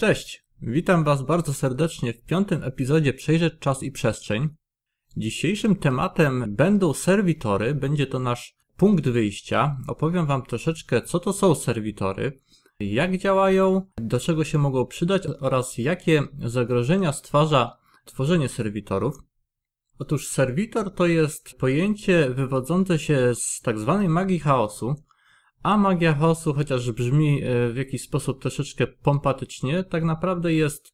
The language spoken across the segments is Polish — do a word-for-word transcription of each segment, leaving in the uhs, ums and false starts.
Cześć, witam Was bardzo serdecznie w piątym epizodzie Przejrzeć Czas i Przestrzeń. Dzisiejszym tematem będą serwitory, będzie to nasz punkt wyjścia. Opowiem Wam troszeczkę, co to są serwitory, jak działają, do czego się mogą przydać oraz jakie zagrożenia stwarza tworzenie serwitorów. Otóż serwitor to jest pojęcie wywodzące się z tak zwanej magii chaosu, a magia chaosu, chociaż brzmi w jakiś sposób troszeczkę pompatycznie, tak naprawdę jest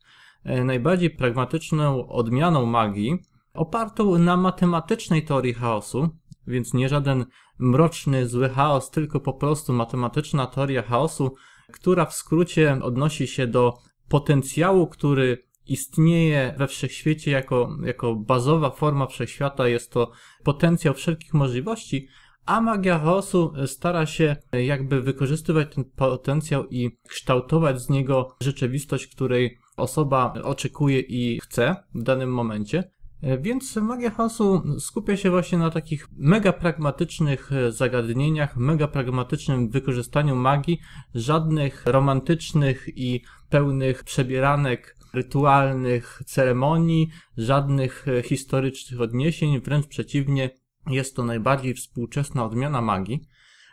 najbardziej pragmatyczną odmianą magii, opartą na matematycznej teorii chaosu, więc nie żaden mroczny, zły chaos, tylko po prostu matematyczna teoria chaosu, która w skrócie odnosi się do potencjału, który istnieje we wszechświecie jako, jako bazowa forma wszechświata, jest to potencjał wszelkich możliwości, a magia chaosu stara się jakby wykorzystywać ten potencjał i kształtować z niego rzeczywistość, której osoba oczekuje i chce w danym momencie. Więc magia chaosu skupia się właśnie na takich mega pragmatycznych zagadnieniach, mega pragmatycznym wykorzystaniu magii, żadnych romantycznych i pełnych przebieranek rytualnych ceremonii, żadnych historycznych odniesień, wręcz przeciwnie, jest to najbardziej współczesna odmiana magii.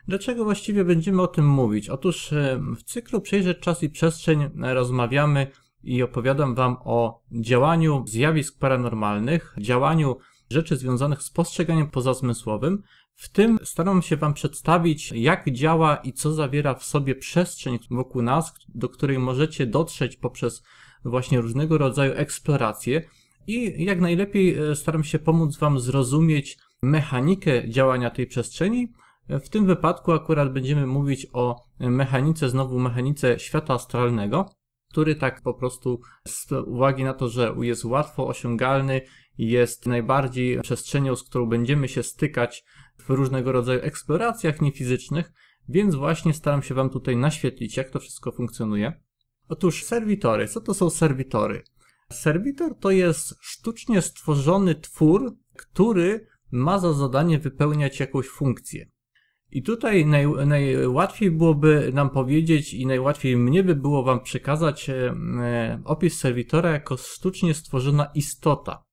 Dlaczego właściwie będziemy o tym mówić? Otóż w cyklu Przejrzeć Czas i Przestrzeń rozmawiamy i opowiadam Wam o działaniu zjawisk paranormalnych, działaniu rzeczy związanych z postrzeganiem pozazmysłowym. W tym staram się Wam przedstawić, jak działa i co zawiera w sobie przestrzeń wokół nas, do której możecie dotrzeć poprzez właśnie różnego rodzaju eksploracje. I jak najlepiej staram się pomóc Wam zrozumieć mechanikę działania tej przestrzeni. W tym wypadku akurat będziemy mówić o mechanice, znowu mechanice świata astralnego, który tak po prostu z uwagi na to, że jest łatwo osiągalny, jest najbardziej przestrzenią, z którą będziemy się stykać w różnego rodzaju eksploracjach niefizycznych, więc właśnie staram się Wam tutaj naświetlić, jak to wszystko funkcjonuje. Otóż serwitory. Co to są serwitory? Serwitor to jest sztucznie stworzony twór, który ma za zadanie wypełniać jakąś funkcję. I tutaj naj, najłatwiej byłoby nam powiedzieć i najłatwiej mnie by było Wam przekazać e, opis serwitora jako sztucznie stworzona istota.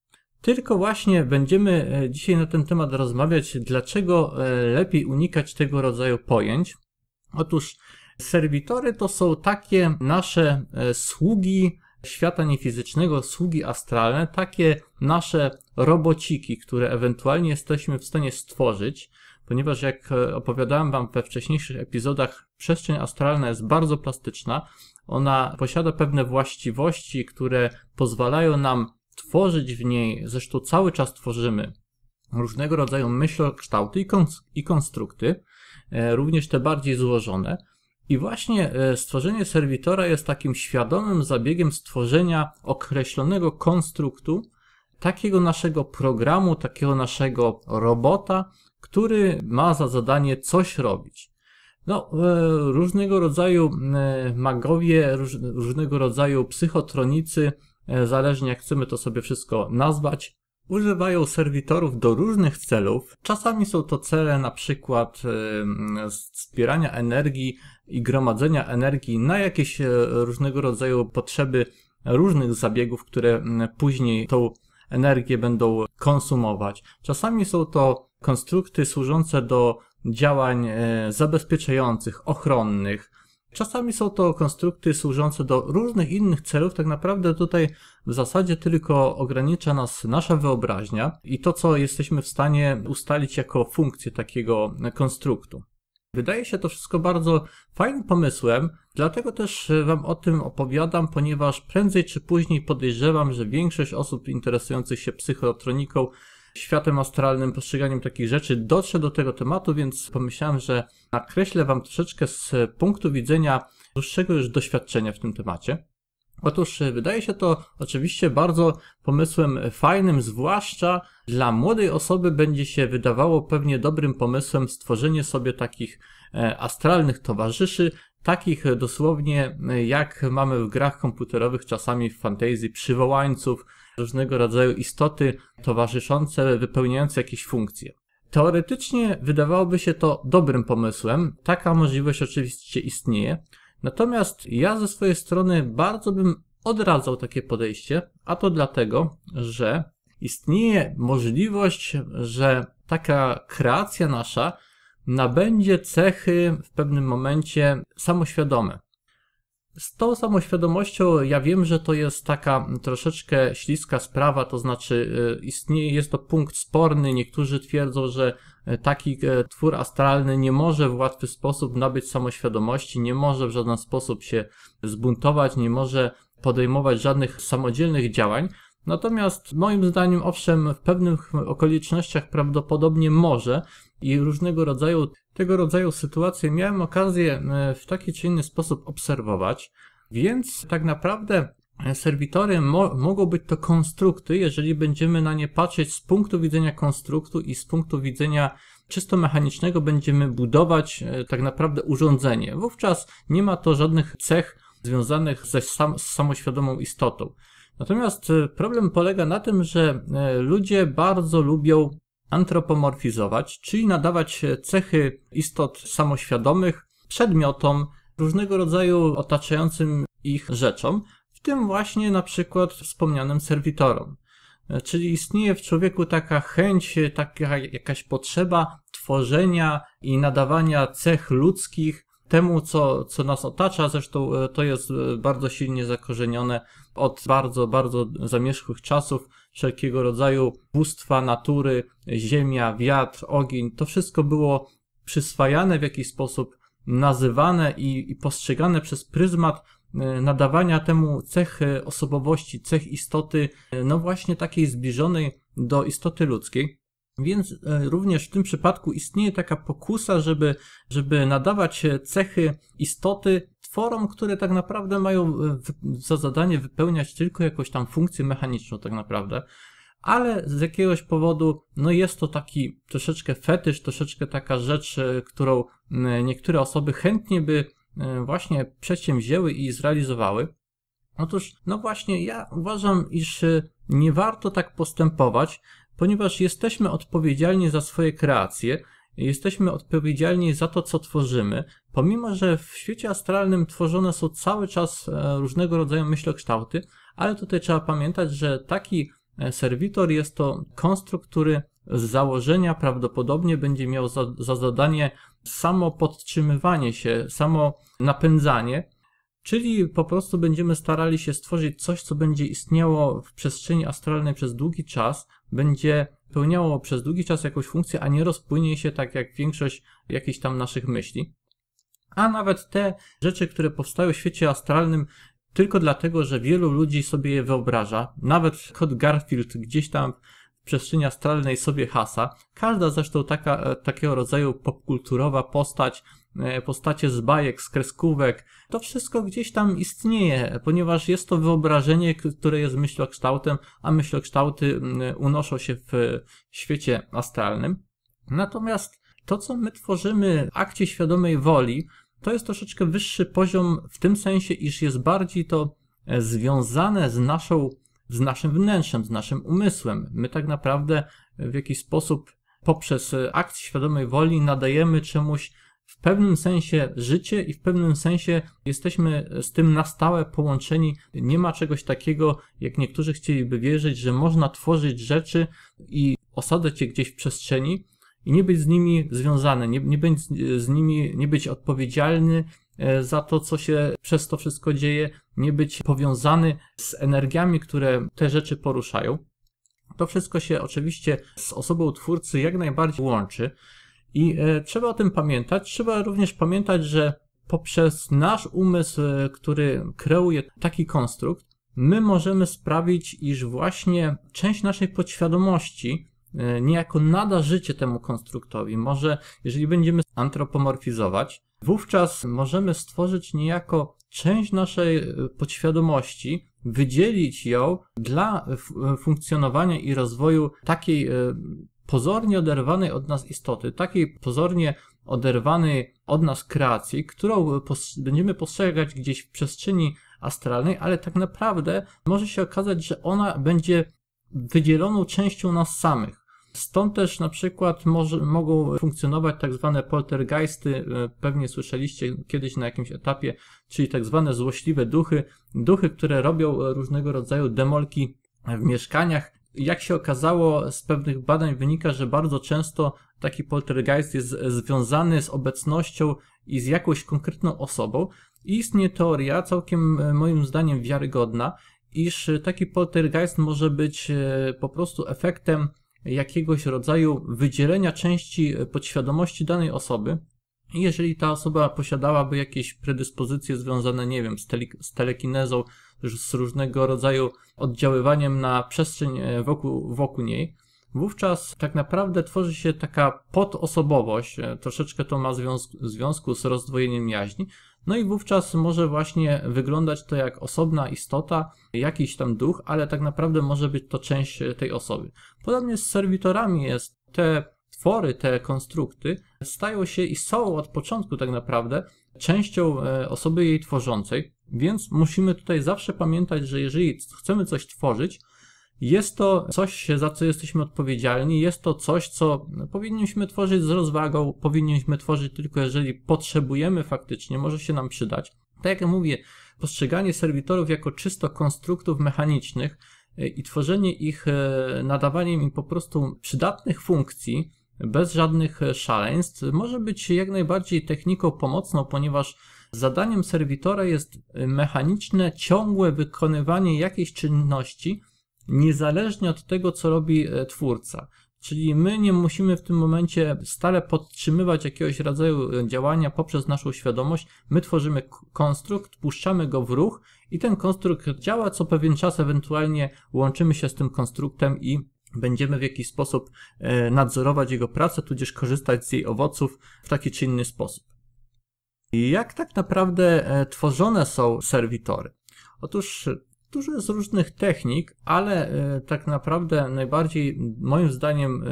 Tylko właśnie będziemy dzisiaj na ten temat rozmawiać, dlaczego lepiej unikać tego rodzaju pojęć. Otóż serwitory to są takie nasze sługi świata niefizycznego, sługi astralne, takie nasze robociki, które ewentualnie jesteśmy w stanie stworzyć, ponieważ jak opowiadałem Wam we wcześniejszych epizodach, przestrzeń astralna jest bardzo plastyczna, ona posiada pewne właściwości, które pozwalają nam tworzyć w niej, zresztą cały czas tworzymy różnego rodzaju myślokształty i konstrukty, również te bardziej złożone. I właśnie stworzenie serwitora jest takim świadomym zabiegiem stworzenia określonego konstruktu, takiego naszego programu, takiego naszego robota, który ma za zadanie coś robić. No, różnego rodzaju magowie, różnego rodzaju psychotronicy, zależnie jak chcemy to sobie wszystko nazwać, używają serwitorów do różnych celów. Czasami są to cele na przykład wspierania energii i gromadzenia energii na jakieś różnego rodzaju potrzeby różnych zabiegów, które później tą energię będą konsumować. Czasami są to konstrukty służące do działań zabezpieczających, ochronnych. Czasami są to konstrukty służące do różnych innych celów. Tak naprawdę tutaj w zasadzie tylko ogranicza nas nasza wyobraźnia i to, co jesteśmy w stanie ustalić jako funkcję takiego konstruktu. Wydaje się to wszystko bardzo fajnym pomysłem, dlatego też Wam o tym opowiadam, ponieważ prędzej czy później podejrzewam, że większość osób interesujących się psychotroniką, światem astralnym, postrzeganiem takich rzeczy dotrze do tego tematu, więc pomyślałem, że nakreślę Wam troszeczkę z punktu widzenia dłuższego już doświadczenia w tym temacie. Otóż wydaje się to oczywiście bardzo pomysłem fajnym, zwłaszcza dla młodej osoby będzie się wydawało pewnie dobrym pomysłem stworzenie sobie takich astralnych towarzyszy, takich dosłownie jak mamy w grach komputerowych, czasami w fantasy, przywołańców, różnego rodzaju istoty towarzyszące, wypełniające jakieś funkcje. Teoretycznie wydawałoby się to dobrym pomysłem, taka możliwość oczywiście istnieje, Natomiast ja ze swojej strony bardzo bym odradzał takie podejście, a to dlatego, że istnieje możliwość, że taka kreacja nasza nabędzie cechy w pewnym momencie samoświadome. Z tą samoświadomością ja wiem, że to jest taka troszeczkę śliska sprawa, to znaczy istnieje, jest to punkt sporny. Niektórzy twierdzą, że taki twór astralny nie może w łatwy sposób nabyć samoświadomości, nie może w żaden sposób się zbuntować, nie może podejmować żadnych samodzielnych działań. Natomiast moim zdaniem, owszem, w pewnych okolicznościach prawdopodobnie może i różnego rodzaju tego rodzaju sytuacje miałem okazję w taki czy inny sposób obserwować, więc tak naprawdę serwitory mo mogą być to konstrukty, jeżeli będziemy na nie patrzeć z punktu widzenia konstruktu i z punktu widzenia czysto mechanicznego będziemy budować tak naprawdę urządzenie. Wówczas nie ma to żadnych cech związanych ze sam z samoświadomą istotą. Natomiast problem polega na tym, że ludzie bardzo lubią antropomorfizować, czyli nadawać cechy istot samoświadomych przedmiotom, różnego rodzaju otaczającym ich rzeczom, w tym właśnie na przykład wspomnianym serwitorom. Czyli istnieje w człowieku taka chęć, taka jakaś potrzeba tworzenia i nadawania cech ludzkich temu, co, co nas otacza. Zresztą to jest bardzo silnie zakorzenione od bardzo, bardzo zamierzchłych czasów. Wszelkiego rodzaju bóstwa natury, ziemia, wiatr, ogień, to wszystko było przyswajane w jakiś sposób, nazywane i, i postrzegane przez pryzmat nadawania temu cech osobowości, cech istoty, no właśnie takiej zbliżonej do istoty ludzkiej. Więc również w tym przypadku istnieje taka pokusa, żeby, żeby nadawać cechy istoty tworom, które tak naprawdę mają za zadanie wypełniać tylko jakąś tam funkcję mechaniczną tak naprawdę, ale z jakiegoś powodu no jest to taki troszeczkę fetysz, troszeczkę taka rzecz, którą niektóre osoby chętnie by właśnie przedsięwzięły i zrealizowały. Otóż no właśnie ja uważam, iż nie warto tak postępować, ponieważ jesteśmy odpowiedzialni za swoje kreacje, jesteśmy odpowiedzialni za to, co tworzymy, pomimo że w świecie astralnym tworzone są cały czas różnego rodzaju myślokształty, ale tutaj trzeba pamiętać, że taki serwitor jest to konstrukt, który z założenia prawdopodobnie będzie miał za, za zadanie samo podtrzymywanie się, samo napędzanie, czyli po prostu będziemy starali się stworzyć coś, co będzie istniało w przestrzeni astralnej przez długi czas, będzie pełniało przez długi czas jakąś funkcję, a nie rozpłynie się tak jak większość jakichś tam naszych myśli. A nawet te rzeczy, które powstają w świecie astralnym tylko dlatego, że wielu ludzi sobie je wyobraża. Nawet Scott Garfield gdzieś tam w przestrzeni astralnej sobie hasa. Każda zresztą taka, takiego rodzaju popkulturowa postać, postacie z bajek, z kreskówek, to wszystko gdzieś tam istnieje, ponieważ jest to wyobrażenie, które jest myślokształtem, a myślokształty unoszą się w świecie astralnym. Natomiast to, co my tworzymy w akcie świadomej woli, to jest troszeczkę wyższy poziom w tym sensie, iż jest bardziej to związane z naszą, z naszym wnętrzem, z naszym umysłem. My tak naprawdę w jakiś sposób poprzez akt świadomej woli nadajemy czemuś w pewnym sensie życie i w pewnym sensie jesteśmy z tym na stałe połączeni. Nie ma czegoś takiego, jak niektórzy chcieliby wierzyć, że można tworzyć rzeczy i osadzać je gdzieś w przestrzeni i nie być z nimi związany, nie, nie być z nimi, nie być odpowiedzialny za to, co się przez to wszystko dzieje, nie być powiązany z energiami, które te rzeczy poruszają. To wszystko się oczywiście z osobą twórcy jak najbardziej łączy. I trzeba o tym pamiętać. Trzeba również pamiętać, że poprzez nasz umysł, który kreuje taki konstrukt, my możemy sprawić, iż właśnie część naszej podświadomości niejako nada życie temu konstruktowi. Może, jeżeli będziemy antropomorfizować, wówczas możemy stworzyć niejako część naszej podświadomości, wydzielić ją dla funkcjonowania i rozwoju takiej pozornie oderwanej od nas istoty, takiej pozornie oderwanej od nas kreacji, którą będziemy postrzegać gdzieś w przestrzeni astralnej, ale tak naprawdę może się okazać, że ona będzie wydzieloną częścią nas samych. Stąd też na przykład może, mogą funkcjonować tak zwane poltergeisty, pewnie słyszeliście kiedyś na jakimś etapie, czyli tak zwane złośliwe duchy, duchy, które robią różnego rodzaju demolki w mieszkaniach. Jak się okazało, z pewnych badań wynika, że bardzo często taki poltergeist jest związany z obecnością i z jakąś konkretną osobą. I istnieje teoria, całkiem moim zdaniem wiarygodna, iż taki poltergeist może być po prostu efektem jakiegoś rodzaju wydzielenia części podświadomości danej osoby. I jeżeli ta osoba posiadałaby jakieś predyspozycje związane, nie wiem, z, tele, z telekinezą, z różnego rodzaju oddziaływaniem na przestrzeń wokół, wokół niej, wówczas tak naprawdę tworzy się taka podosobowość, troszeczkę to ma związ, związku z rozdwojeniem jaźni, no i wówczas może właśnie wyglądać to jak osobna istota, jakiś tam duch, ale tak naprawdę może być to część tej osoby. Podobnie z serwitorami jest, te twory, te konstrukty stają się i są od początku tak naprawdę częścią osoby jej tworzącej, więc musimy tutaj zawsze pamiętać, że jeżeli chcemy coś tworzyć, jest to coś, za co jesteśmy odpowiedzialni, jest to coś, co powinniśmy tworzyć z rozwagą, powinniśmy tworzyć tylko jeżeli potrzebujemy faktycznie, może się nam przydać. Tak jak mówię, postrzeganie serwitorów jako czysto konstruktów mechanicznych i tworzenie ich, nadawaniem im po prostu przydatnych funkcji, bez żadnych szaleństw, może być jak najbardziej techniką pomocną, ponieważ zadaniem serwitora jest mechaniczne, ciągłe wykonywanie jakiejś czynności, niezależnie od tego, co robi twórca. Czyli my nie musimy w tym momencie stale podtrzymywać jakiegoś rodzaju działania poprzez naszą świadomość. My tworzymy konstrukt, puszczamy go w ruch i ten konstrukt działa co pewien czas, ewentualnie łączymy się z tym konstruktem i będziemy w jakiś sposób nadzorować jego pracę, tudzież korzystać z jej owoców w taki czy inny sposób. I jak tak naprawdę tworzone są serwitory? Otóż dużo jest różnych technik, ale tak naprawdę najbardziej moim zdaniem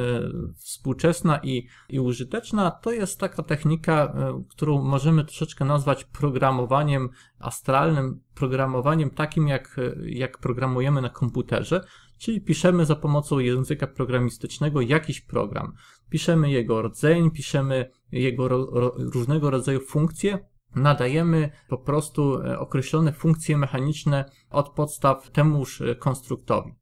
współczesna i, i użyteczna to jest taka technika, którą możemy troszeczkę nazwać programowaniem astralnym, programowaniem takim jak, jak programujemy na komputerze, czyli piszemy za pomocą języka programistycznego jakiś program. Piszemy jego rdzeń, piszemy jego ro, ro, różnego rodzaju funkcje, nadajemy po prostu określone funkcje mechaniczne od podstaw temuż konstruktowi.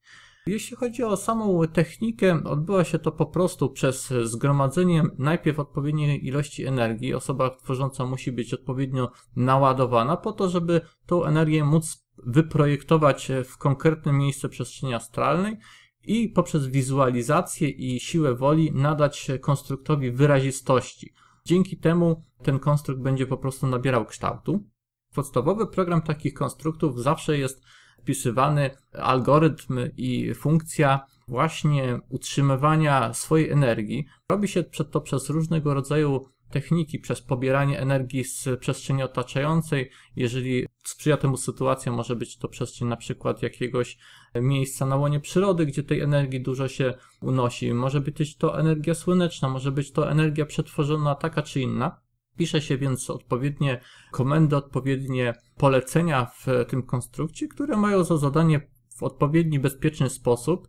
Jeśli chodzi o samą technikę, odbywa się to po prostu przez zgromadzenie najpierw odpowiedniej ilości energii. Osoba tworząca musi być odpowiednio naładowana po to, żeby tą energię móc wyprojektować w konkretne miejsce przestrzeni astralnej i poprzez wizualizację i siłę woli nadać konstruktowi wyrazistości. Dzięki temu ten konstrukt będzie po prostu nabierał kształtu. Podstawowy program takich konstruktów zawsze jest wpisywany algorytm i funkcja właśnie utrzymywania swojej energii. Robi się to przez różnego rodzaju techniki, przez pobieranie energii z przestrzeni otaczającej. Jeżeli sprzyja temu sytuacja, może być to przestrzeń na przykład jakiegoś miejsca na łonie przyrody, gdzie tej energii dużo się unosi. Może być to energia słoneczna, może być to energia przetworzona taka czy inna. Pisze się więc odpowiednie komendy, odpowiednie polecenia w tym konstrukcie, które mają za zadanie w odpowiedni, bezpieczny sposób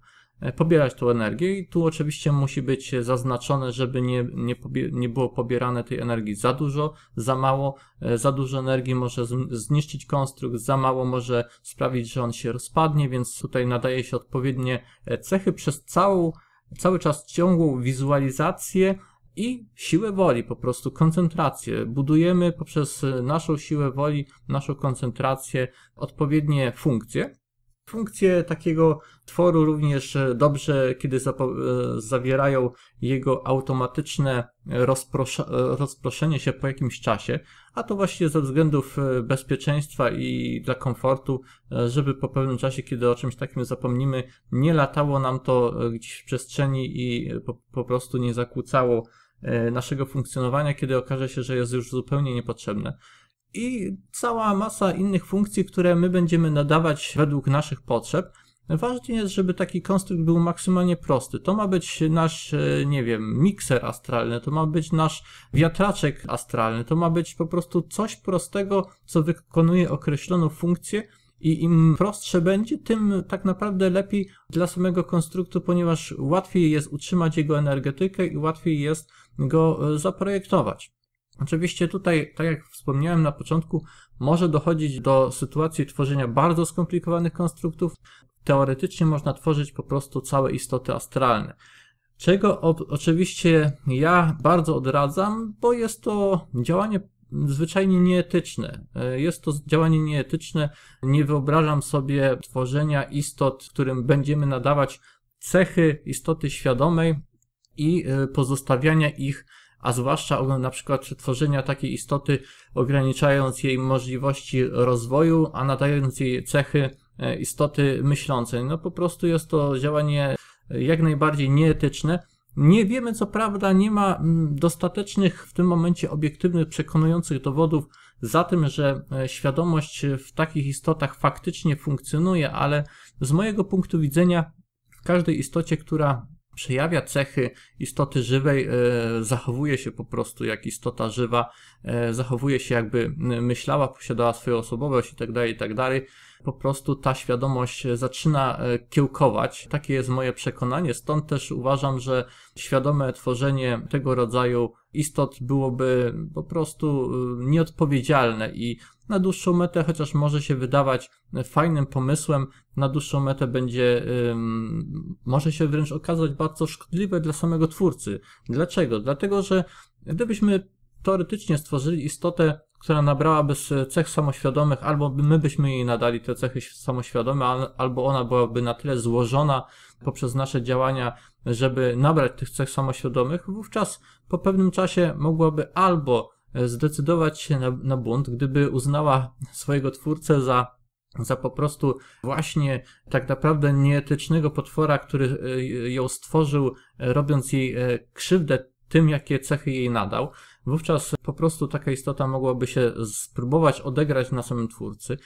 pobierać tą energię i tu oczywiście musi być zaznaczone, żeby nie, nie, nie było pobierane tej energii za dużo, za mało. Za dużo energii może zniszczyć konstrukt, za mało może sprawić, że on się rozpadnie, więc tutaj nadaje się odpowiednie cechy przez całą, cały czas ciągłą wizualizację i siłę woli, po prostu koncentrację. Budujemy poprzez naszą siłę woli, naszą koncentrację odpowiednie funkcje. Funkcje takiego tworu również dobrze, kiedy zawierają jego automatyczne rozproszenie się po jakimś czasie, a to właśnie ze względów bezpieczeństwa i dla komfortu, żeby po pewnym czasie, kiedy o czymś takim zapomnimy, nie latało nam to gdzieś w przestrzeni i po, po prostu nie zakłócało naszego funkcjonowania, kiedy okaże się, że jest już zupełnie niepotrzebne. I cała masa innych funkcji, które my będziemy nadawać według naszych potrzeb. Ważne jest, żeby taki konstrukt był maksymalnie prosty. To ma być nasz, nie wiem, mikser astralny, to ma być nasz wiatraczek astralny, to ma być po prostu coś prostego, co wykonuje określoną funkcję i im prostsze będzie, tym tak naprawdę lepiej dla samego konstruktu, ponieważ łatwiej jest utrzymać jego energetykę i łatwiej jest go zaprojektować. Oczywiście tutaj, tak jak wspomniałem na początku, może dochodzić do sytuacji tworzenia bardzo skomplikowanych konstruktów. Teoretycznie można tworzyć po prostu całe istoty astralne, czego oczywiście ja bardzo odradzam, bo jest to działanie zwyczajnie nieetyczne. Jest to działanie nieetyczne. Nie wyobrażam sobie tworzenia istot, którym będziemy nadawać cechy istoty świadomej i pozostawiania ich, a zwłaszcza na przykład tworzenia takiej istoty, ograniczając jej możliwości rozwoju, a nadając jej cechy istoty myślącej. No po prostu jest to działanie jak najbardziej nieetyczne. Nie wiemy, co prawda, nie ma dostatecznych w tym momencie obiektywnych, przekonujących dowodów za tym, że świadomość w takich istotach faktycznie funkcjonuje, ale z mojego punktu widzenia w każdej istocie, która przejawia cechy istoty żywej, zachowuje się po prostu jak istota żywa, zachowuje się jakby myślała, posiadała swoją osobowość i tak dalej, i tak dalej. Po prostu ta świadomość zaczyna kiełkować. Takie jest moje przekonanie, stąd też uważam, że świadome tworzenie tego rodzaju istot byłoby po prostu nieodpowiedzialne i na dłuższą metę, chociaż może się wydawać fajnym pomysłem, na dłuższą metę będzie, może się wręcz okazać bardzo szkodliwe dla samego twórcy. Dlaczego? Dlatego, że gdybyśmy teoretycznie stworzyli istotę, która nabrałaby cech samoświadomych, albo my byśmy jej nadali te cechy samoświadome, albo ona byłaby na tyle złożona poprzez nasze działania, żeby nabrać tych cech samoświadomych, wówczas po pewnym czasie mogłaby albo zdecydować się na, na bunt, gdyby uznała swojego twórcę za, za po prostu właśnie tak naprawdę nieetycznego potwora, który ją stworzył, robiąc jej krzywdę tym, jakie cechy jej nadał. Wówczas po prostu taka istota mogłaby się spróbować odegrać na samym twórcy.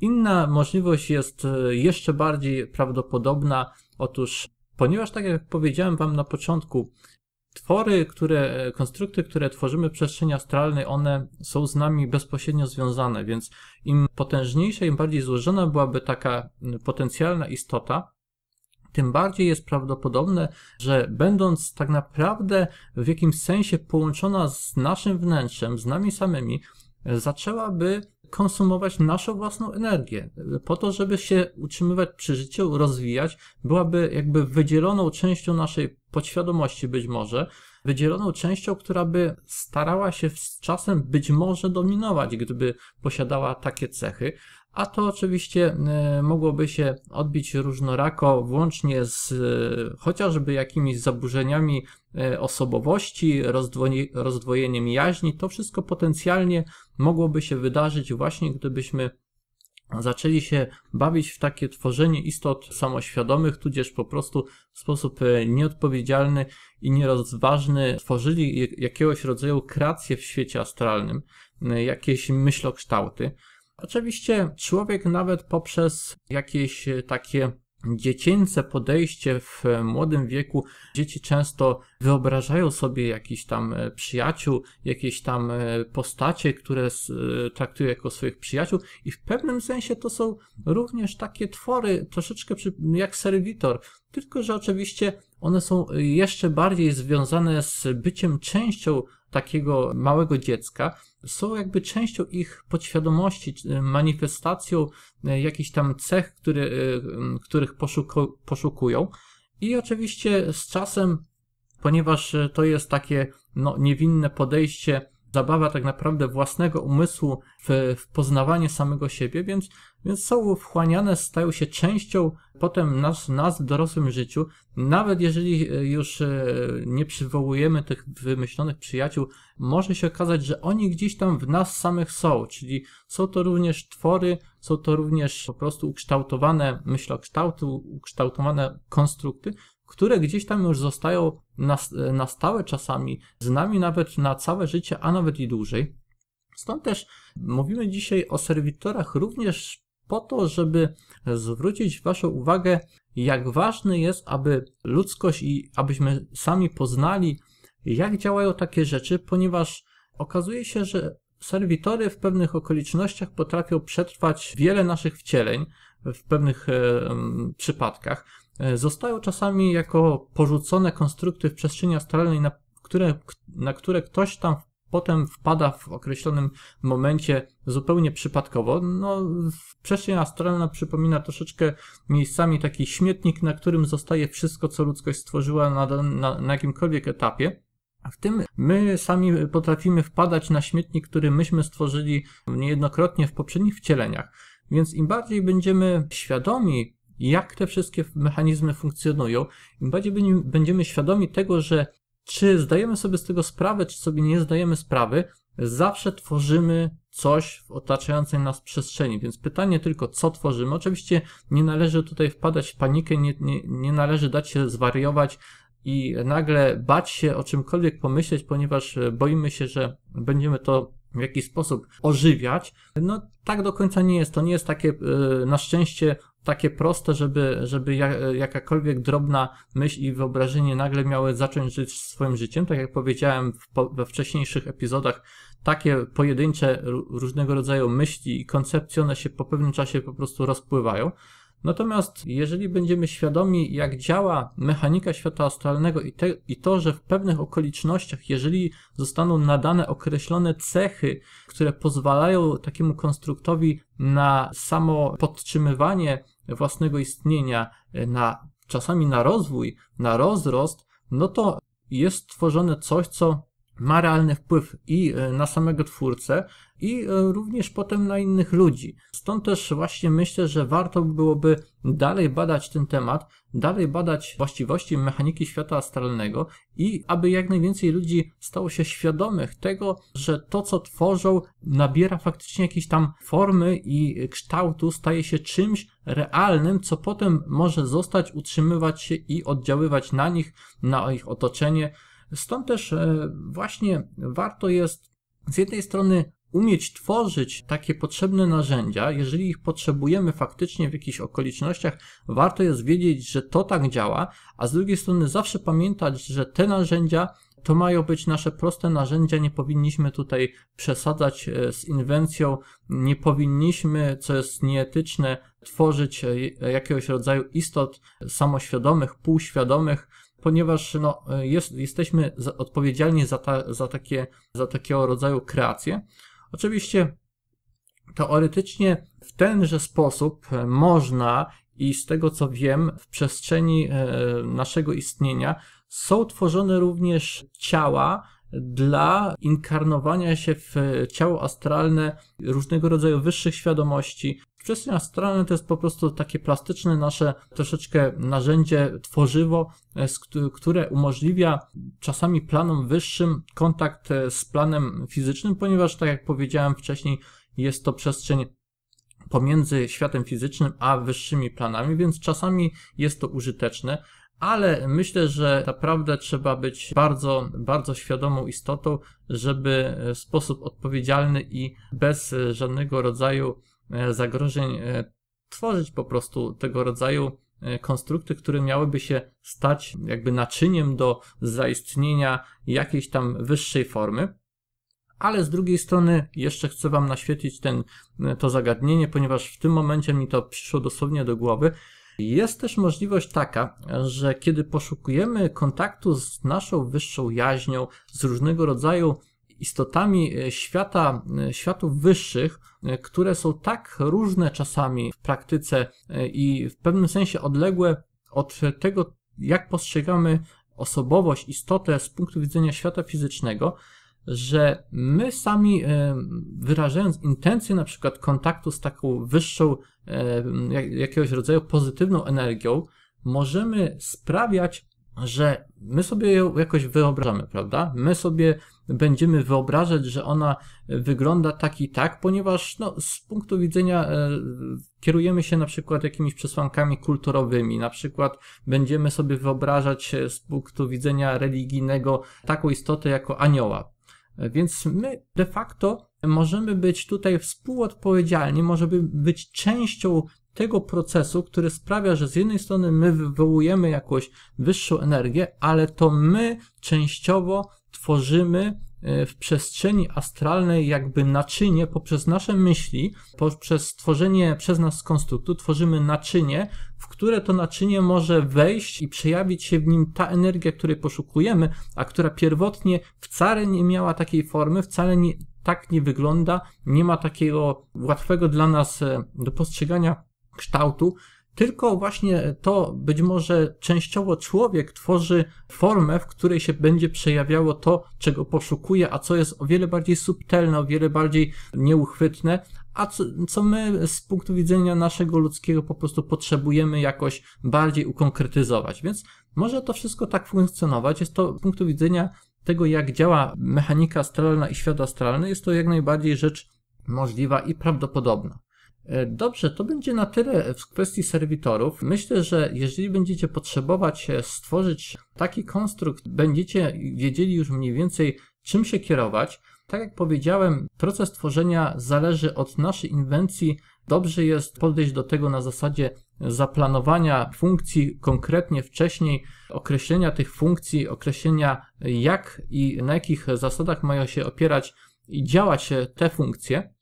Inna możliwość jest jeszcze bardziej prawdopodobna. Otóż, ponieważ tak jak powiedziałem wam na początku, twory, które, konstrukty, które tworzymy w przestrzeni astralnej, one są z nami bezpośrednio związane, więc im potężniejsza, im bardziej złożona byłaby taka potencjalna istota, tym bardziej jest prawdopodobne, że będąc tak naprawdę w jakimś sensie połączona z naszym wnętrzem, z nami samymi, zaczęłaby konsumować naszą własną energię. Po to, żeby się utrzymywać przy życiu, rozwijać, byłaby jakby wydzieloną częścią naszej podświadomości być może, wydzieloną częścią, która by starała się z czasem być może dominować, gdyby posiadała takie cechy. A to oczywiście mogłoby się odbić różnorako, włącznie z chociażby jakimiś zaburzeniami osobowości, rozdwojeniem jaźni. To wszystko potencjalnie mogłoby się wydarzyć właśnie gdybyśmy zaczęli się bawić w takie tworzenie istot samoświadomych, tudzież po prostu w sposób nieodpowiedzialny i nierozważny tworzyli jakiegoś rodzaju kreacje w świecie astralnym, jakieś myślokształty. Oczywiście człowiek nawet poprzez jakieś takie dziecięce podejście w młodym wieku, dzieci często wyobrażają sobie jakiś tam przyjaciół, jakieś tam postacie, które traktują jako swoich przyjaciół i w pewnym sensie to są również takie twory, troszeczkę jak serwitor, tylko że oczywiście one są jeszcze bardziej związane z byciem częścią takiego małego dziecka, są jakby częścią ich podświadomości, manifestacją jakichś tam cech, które, których poszuku, poszukują. I oczywiście z czasem, ponieważ to jest takie no, niewinne podejście, zabawa tak naprawdę własnego umysłu w, w poznawanie samego siebie, więc, więc są wchłaniane, stają się częścią potem nas, nas w dorosłym życiu. Nawet jeżeli już nie przywołujemy tych wymyślonych przyjaciół, może się okazać, że oni gdzieś tam w nas samych są, czyli są to również twory, są to również po prostu ukształtowane myślokształty, ukształtowane konstrukty, które gdzieś tam już zostają na, na stałe czasami, z nami nawet na całe życie, a nawet i dłużej. Stąd też mówimy dzisiaj o serwitorach również po to, żeby zwrócić waszą uwagę, jak ważne jest, aby ludzkość i abyśmy sami poznali, jak działają takie rzeczy, ponieważ okazuje się, że serwitory w pewnych okolicznościach potrafią przetrwać wiele naszych wcieleń w pewnych e, przypadkach. E, zostają czasami jako porzucone konstrukty w przestrzeni astralnej, na które, na które ktoś tam potem wpada w określonym momencie zupełnie przypadkowo. No, przestrzeń astralna przypomina troszeczkę miejscami taki śmietnik, na którym zostaje wszystko, co ludzkość stworzyła na, na, na jakimkolwiek etapie. W tym my sami potrafimy wpadać na śmietnik, który myśmy stworzyli niejednokrotnie w poprzednich wcieleniach. Więc im bardziej będziemy świadomi, jak te wszystkie mechanizmy funkcjonują, im bardziej będziemy świadomi tego, że czy zdajemy sobie z tego sprawę, czy sobie nie zdajemy sprawy, zawsze tworzymy coś w otaczającej nas przestrzeni. Więc pytanie tylko, co tworzymy. Oczywiście nie należy tutaj wpadać w panikę, nie, nie, nie należy dać się zwariować i nagle bać się o czymkolwiek pomyśleć, ponieważ boimy się, że będziemy to w jakiś sposób ożywiać. No tak do końca nie jest. To nie jest takie, na szczęście, takie proste, żeby, żeby jakakolwiek drobna myśl i wyobrażenie nagle miały zacząć żyć swoim życiem. Tak jak powiedziałem we wcześniejszych epizodach, takie pojedyncze różnego rodzaju myśli i koncepcje, one się po pewnym czasie po prostu rozpływają. Natomiast jeżeli będziemy świadomi, jak działa mechanika świata astralnego i, te, i to, że w pewnych okolicznościach, jeżeli zostaną nadane określone cechy, które pozwalają takiemu konstruktowi na samo podtrzymywanie własnego istnienia, na, czasami na rozwój, na rozrost, no to jest tworzone coś, co ma realny wpływ i na samego twórcę, i również potem na innych ludzi. Stąd też właśnie myślę, że warto byłoby dalej badać ten temat, dalej badać właściwości mechaniki świata astralnego i aby jak najwięcej ludzi stało się świadomych tego, że to, co tworzą, nabiera faktycznie jakiejś tam formy i kształtu, staje się czymś realnym, co potem może zostać, utrzymywać się i oddziaływać na nich, na ich otoczenie. Stąd też właśnie warto jest z jednej strony umieć tworzyć takie potrzebne narzędzia. Jeżeli ich potrzebujemy faktycznie w jakichś okolicznościach, warto jest wiedzieć, że to tak działa, a z drugiej strony zawsze pamiętać, że te narzędzia to mają być nasze proste narzędzia, nie powinniśmy tutaj przesadzać z inwencją, nie powinniśmy, co jest nieetyczne, tworzyć jakiegoś rodzaju istot samoświadomych, półświadomych, ponieważ no, jest, jesteśmy odpowiedzialni za, ta, za, takie, za takiego rodzaju kreacje. Oczywiście teoretycznie w tenże sposób można i z tego co wiem w przestrzeni naszego istnienia są tworzone również ciała dla inkarnowania się w ciało astralne różnego rodzaju wyższych świadomości. Przestrzeń astralna to jest po prostu takie plastyczne nasze troszeczkę narzędzie, tworzywo, które umożliwia czasami planom wyższym kontakt z planem fizycznym, ponieważ tak jak powiedziałem wcześniej, jest to przestrzeń pomiędzy światem fizycznym a wyższymi planami, więc czasami jest to użyteczne. Ale myślę, że naprawdę trzeba być bardzo, bardzo świadomą istotą, żeby w sposób odpowiedzialny i bez żadnego rodzaju zagrożeń tworzyć po prostu tego rodzaju konstrukty, które miałyby się stać jakby naczyniem do zaistnienia jakiejś tam wyższej formy. Ale z drugiej strony jeszcze chcę Wam naświetlić ten, to zagadnienie, ponieważ w tym momencie mi to przyszło dosłownie do głowy. Jest też możliwość taka, że kiedy poszukujemy kontaktu z naszą wyższą jaźnią, z różnego rodzaju istotami świata, światów wyższych, które są tak różne czasami w praktyce i w pewnym sensie odległe od tego, jak postrzegamy osobowość, istotę z punktu widzenia świata fizycznego, że my sami wyrażając intencję na przykład kontaktu z taką wyższą jakiegoś rodzaju pozytywną energią, możemy sprawiać, że my sobie ją jakoś wyobrażamy, prawda? My sobie będziemy wyobrażać, że ona wygląda tak i tak, ponieważ no, z punktu widzenia e, kierujemy się na przykład jakimiś przesłankami kulturowymi, na przykład będziemy sobie wyobrażać z punktu widzenia religijnego taką istotę jako anioła. Więc my de facto możemy być tutaj współodpowiedzialni, możemy być częścią tego procesu, który sprawia, że z jednej strony my wywołujemy jakąś wyższą energię, ale to my częściowo tworzymy w przestrzeni astralnej jakby naczynie poprzez nasze myśli, poprzez tworzenie przez nas konstruktu tworzymy naczynie, w które to naczynie może wejść i przejawić się w nim ta energia, której poszukujemy, a która pierwotnie wcale nie miała takiej formy, wcale nie, tak nie wygląda, nie ma takiego łatwego dla nas do postrzegania kształtu, tylko właśnie to być może częściowo człowiek tworzy formę, w której się będzie przejawiało to, czego poszukuje, a co jest o wiele bardziej subtelne, o wiele bardziej nieuchwytne, a co, co my z punktu widzenia naszego ludzkiego po prostu potrzebujemy jakoś bardziej ukonkretyzować. Więc może to wszystko tak funkcjonować. Jest to z punktu widzenia tego, jak działa mechanika astralna i świat astralny, jest to jak najbardziej rzecz możliwa i prawdopodobna. Dobrze, to będzie na tyle w kwestii serwitorów. Myślę, że jeżeli będziecie potrzebować stworzyć taki konstrukt, będziecie wiedzieli już mniej więcej, czym się kierować. Tak jak powiedziałem, proces tworzenia zależy od naszej inwencji. Dobrze jest podejść do tego na zasadzie zaplanowania funkcji konkretnie wcześniej, określenia tych funkcji, określenia jak i na jakich zasadach mają się opierać i działać te funkcje.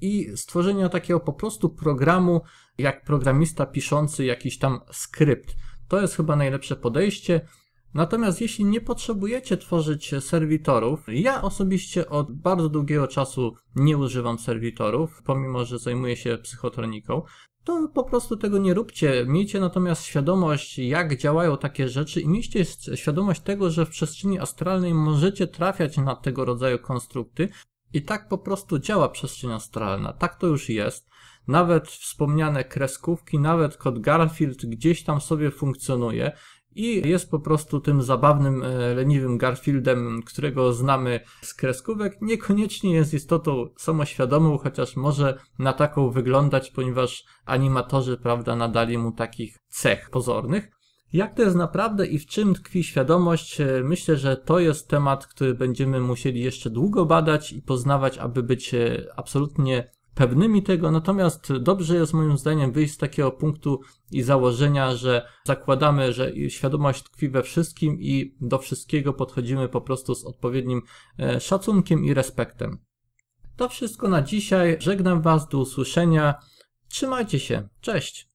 I stworzenia takiego po prostu programu, jak programista piszący jakiś tam skrypt. To jest chyba najlepsze podejście. Natomiast jeśli nie potrzebujecie tworzyć serwitorów, ja osobiście od bardzo długiego czasu nie używam serwitorów, pomimo że zajmuję się psychotroniką, to po prostu tego nie róbcie. Miejcie natomiast świadomość, jak działają takie rzeczy i miejcie świadomość tego, że w przestrzeni astralnej możecie trafiać na tego rodzaju konstrukty. I tak po prostu działa przestrzeń astralna, tak to już jest. Nawet wspomniane kreskówki, nawet Scott Garfield gdzieś tam sobie funkcjonuje i jest po prostu tym zabawnym, leniwym Garfieldem, którego znamy z kreskówek. Niekoniecznie jest istotą samoświadomą, chociaż może na taką wyglądać, ponieważ animatorzy, prawda, nadali mu takich cech pozornych. Jak to jest naprawdę i w czym tkwi świadomość? Myślę, że to jest temat, który będziemy musieli jeszcze długo badać i poznawać, aby być absolutnie pewnymi tego. Natomiast dobrze jest moim zdaniem wyjść z takiego punktu i założenia, że zakładamy, że świadomość tkwi we wszystkim i do wszystkiego podchodzimy po prostu z odpowiednim szacunkiem i respektem. To wszystko na dzisiaj. Żegnam Was, do usłyszenia. Trzymajcie się. Cześć!